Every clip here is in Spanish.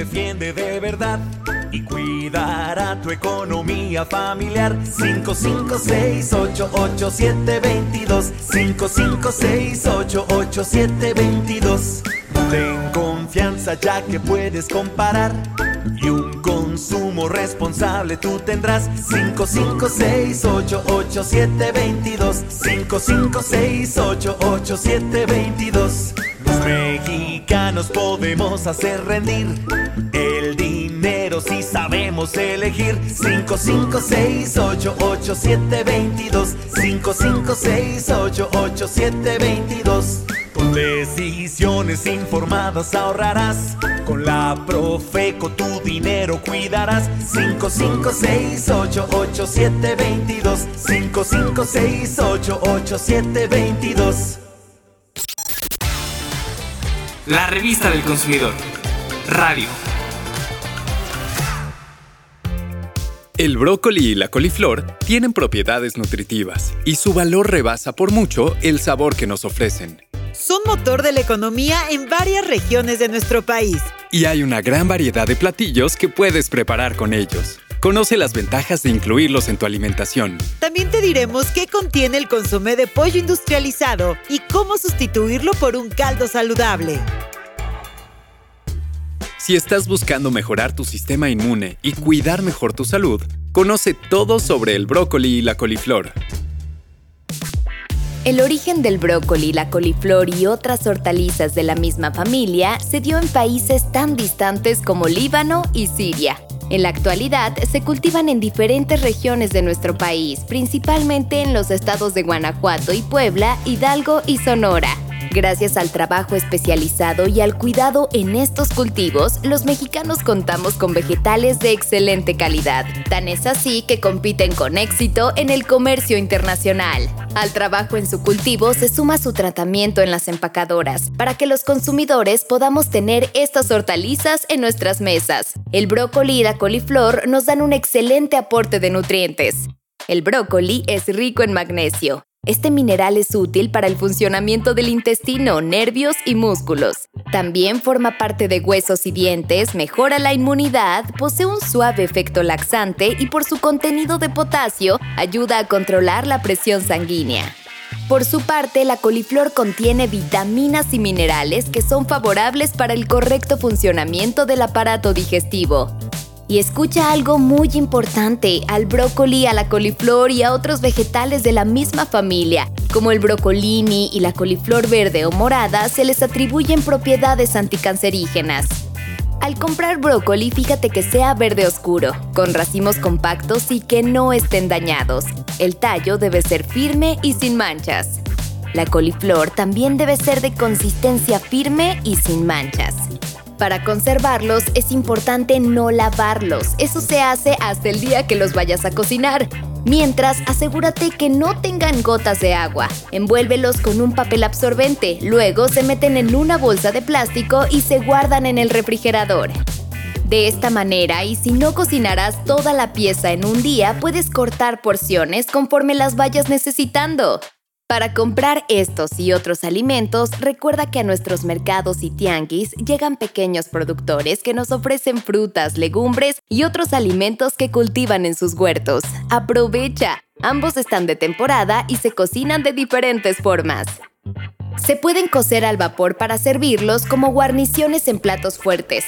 defiende de verdad y cuidará tu economía familiar. 55688722, 55688722. Ten confianza ya que puedes comparar y un consumo responsable tú tendrás. 55688722, 55688722. Los mexicanos podemos hacer rendir el dinero si sabemos elegir. 55688722, 55688722. Con decisiones informadas ahorrarás, con la Profeco tu dinero cuidarás. 55688722, 55688722. La Revista del Consumidor Radio. El brócoli y la coliflor tienen propiedades nutritivas y su valor rebasa por mucho el sabor que nos ofrecen. Son motor de la economía en varias regiones de nuestro país. Y hay una gran variedad de platillos que puedes preparar con ellos. Conoce las ventajas de incluirlos en tu alimentación. También te diremos qué contiene el consomé de pollo industrializado y cómo sustituirlo por un caldo saludable. Si estás buscando mejorar tu sistema inmune y cuidar mejor tu salud, conoce todo sobre el brócoli y la coliflor. El origen del brócoli, la coliflor y otras hortalizas de la misma familia se dio en países tan distantes como Líbano y Siria. En la actualidad, se cultivan en diferentes regiones de nuestro país, principalmente en los estados de Guanajuato y Puebla, Hidalgo y Sonora. Gracias al trabajo especializado y al cuidado en estos cultivos, los mexicanos contamos con vegetales de excelente calidad. Tan es así que compiten con éxito en el comercio internacional. Al trabajo en su cultivo se suma su tratamiento en las empacadoras, para que los consumidores podamos tener estas hortalizas en nuestras mesas. El brócoli y la coliflor nos dan un excelente aporte de nutrientes. El brócoli es rico en magnesio. Este mineral es útil para el funcionamiento del intestino, nervios y músculos. También forma parte de huesos y dientes, mejora la inmunidad, posee un suave efecto laxante y por su contenido de potasio ayuda a controlar la presión sanguínea. Por su parte, la coliflor contiene vitaminas y minerales que son favorables para el correcto funcionamiento del aparato digestivo. Y escucha algo muy importante: al brócoli, a la coliflor y a otros vegetales de la misma familia, como el brocolini y la coliflor verde o morada, se les atribuyen propiedades anticancerígenas. Al comprar brócoli, fíjate que sea verde oscuro, con racimos compactos y que no estén dañados. El tallo debe ser firme y sin manchas. La coliflor también debe ser de consistencia firme y sin manchas. Para conservarlos es importante no lavarlos. Eso se hace hasta el día que los vayas a cocinar. Mientras, asegúrate que no tengan gotas de agua. Envuélvelos con un papel absorbente. Luego se meten en una bolsa de plástico y se guardan en el refrigerador. De esta manera, y si no cocinarás toda la pieza en un día, puedes cortar porciones conforme las vayas necesitando. Para comprar estos y otros alimentos, recuerda que a nuestros mercados y tianguis llegan pequeños productores que nos ofrecen frutas, legumbres y otros alimentos que cultivan en sus huertos. ¡Aprovecha! Ambos están de temporada y se cocinan de diferentes formas. Se pueden cocer al vapor para servirlos como guarniciones en platos fuertes.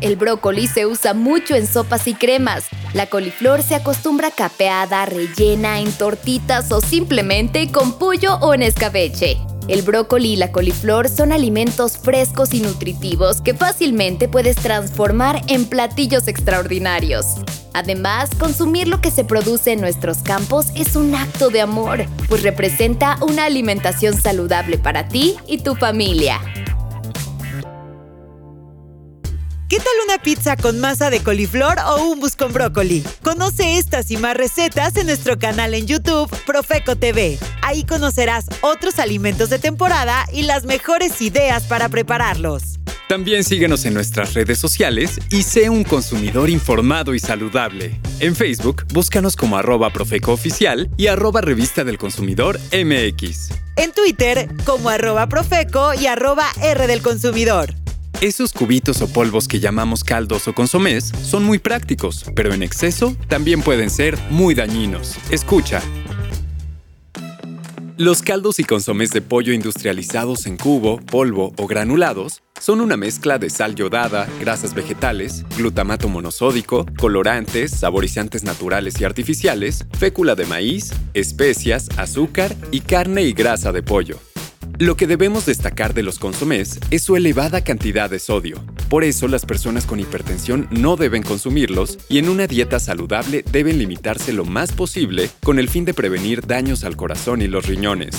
El brócoli se usa mucho en sopas y cremas. La coliflor se acostumbra capeada, rellena, en tortitas o simplemente con pollo o en escabeche. El brócoli y la coliflor son alimentos frescos y nutritivos que fácilmente puedes transformar en platillos extraordinarios. Además, consumir lo que se produce en nuestros campos es un acto de amor, pues representa una alimentación saludable para ti y tu familia. ¿Qué tal una pizza con masa de coliflor o hummus con brócoli? Conoce estas y más recetas en nuestro canal en YouTube, Profeco TV. Ahí conocerás otros alimentos de temporada y las mejores ideas para prepararlos. También síguenos en nuestras redes sociales y sé un consumidor informado y saludable. En Facebook, búscanos como @ProfecoOficial y @Revista del Consumidor MX. En Twitter, como @Profeco y @R del Consumidor. Esos cubitos o polvos que llamamos caldos o consomés son muy prácticos, pero en exceso también pueden ser muy dañinos. Escucha. Los caldos y consomés de pollo industrializados en cubo, polvo o granulados son una mezcla de sal yodada, grasas vegetales, glutamato monosódico, colorantes, saborizantes naturales y artificiales, fécula de maíz, especias, azúcar y carne y grasa de pollo. Lo que debemos destacar de los consomés es su elevada cantidad de sodio. Por eso, las personas con hipertensión no deben consumirlos y en una dieta saludable deben limitarse lo más posible con el fin de prevenir daños al corazón y los riñones.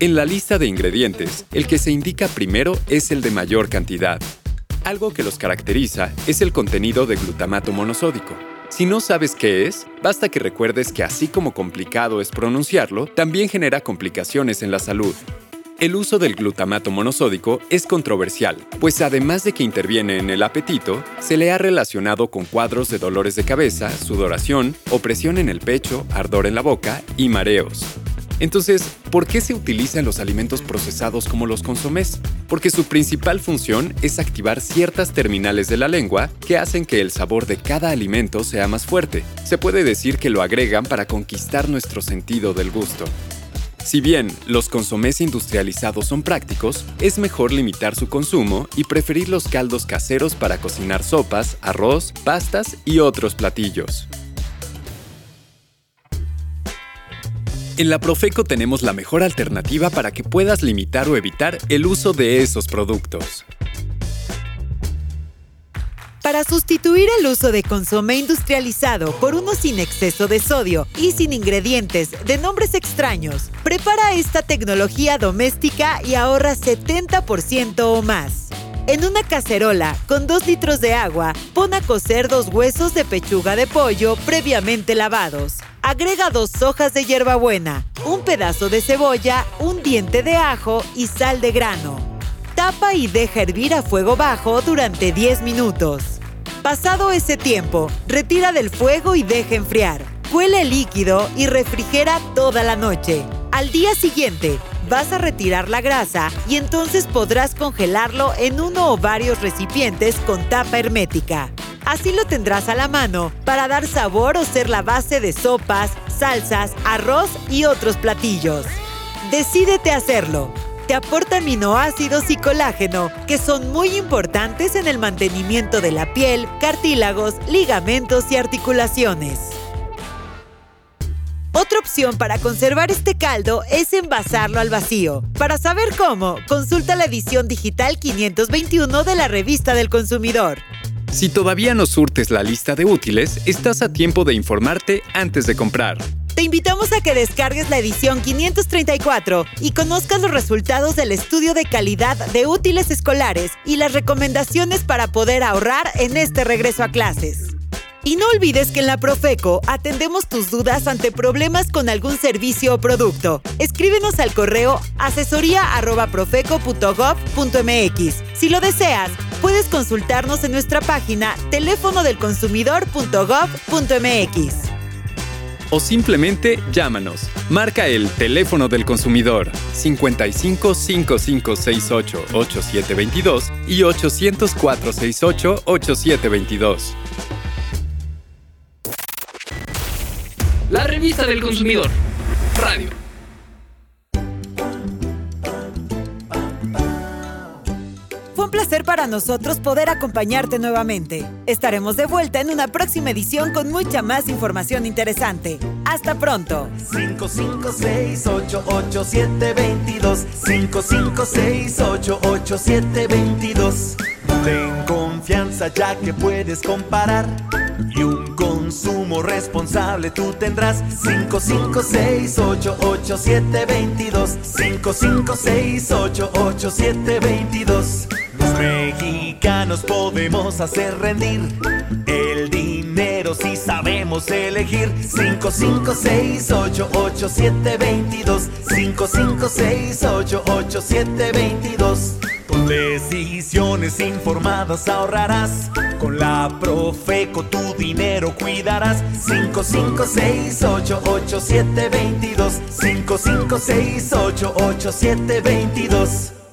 En la lista de ingredientes, el que se indica primero es el de mayor cantidad. Algo que los caracteriza es el contenido de glutamato monosódico. Si no sabes qué es, basta que recuerdes que así como complicado es pronunciarlo, también genera complicaciones en la salud. El uso del glutamato monosódico es controversial, pues además de que interviene en el apetito, se le ha relacionado con cuadros de dolores de cabeza, sudoración, opresión en el pecho, ardor en la boca y mareos. Entonces, ¿por qué se utilizan los alimentos procesados como los consomés? Porque su principal función es activar ciertas terminales de la lengua que hacen que el sabor de cada alimento sea más fuerte. Se puede decir que lo agregan para conquistar nuestro sentido del gusto. Si bien los consomés industrializados son prácticos, es mejor limitar su consumo y preferir los caldos caseros para cocinar sopas, arroz, pastas y otros platillos. En la Profeco tenemos la mejor alternativa para que puedas limitar o evitar el uso de esos productos. Para sustituir el uso de consomé industrializado por uno sin exceso de sodio y sin ingredientes de nombres extraños, prepara esta tecnología doméstica y ahorra 70% o más. En una cacerola con 2 litros de agua, pon a cocer 2 huesos de pechuga de pollo previamente lavados. Agrega 2 hojas de hierbabuena, un pedazo de cebolla, un diente de ajo y sal de grano. Tapa y deja hervir a fuego bajo durante 10 minutos. Pasado ese tiempo, retira del fuego y deja enfriar. Cuele el líquido y refrigera toda la noche. Al día siguiente, vas a retirar la grasa y entonces podrás congelarlo en uno o varios recipientes con tapa hermética. Así lo tendrás a la mano para dar sabor o ser la base de sopas, salsas, arroz y otros platillos. Decídete a hacerlo. Te aporta aminoácidos y colágeno, que son muy importantes en el mantenimiento de la piel, cartílagos, ligamentos y articulaciones. Otra opción para conservar este caldo es envasarlo al vacío. Para saber cómo, consulta la edición digital 521 de la Revista del Consumidor. Si todavía no surtes la lista de útiles, estás a tiempo de informarte antes de comprar. Te invitamos a que descargues la edición 534 y conozcas los resultados del estudio de calidad de útiles escolares y las recomendaciones para poder ahorrar en este regreso a clases. Y no olvides que en la Profeco atendemos tus dudas ante problemas con algún servicio o producto. Escríbenos al correo asesoría@profeco.gov.mx. Si lo deseas, puedes consultarnos en nuestra página teléfonodelconsumidor.gov.mx. O simplemente llámanos. Marca el teléfono del consumidor 55 5568 8722 y 800 468 8722. La Revista del Consumidor Radio. Fue un placer para nosotros poder acompañarte nuevamente. Estaremos de vuelta en una próxima edición con mucha más información interesante. ¡Hasta pronto! 55688722 55688722. Ten confianza ya que puedes comparar y un consumo responsable tú tendrás. 55688722 55688722. Los mexicanos podemos hacer rendir el dinero si sabemos elegir. 55688722 55688722. Con decisiones informadas ahorrarás. Con la Profeco tu dinero cuidarás. 55688722 55688722.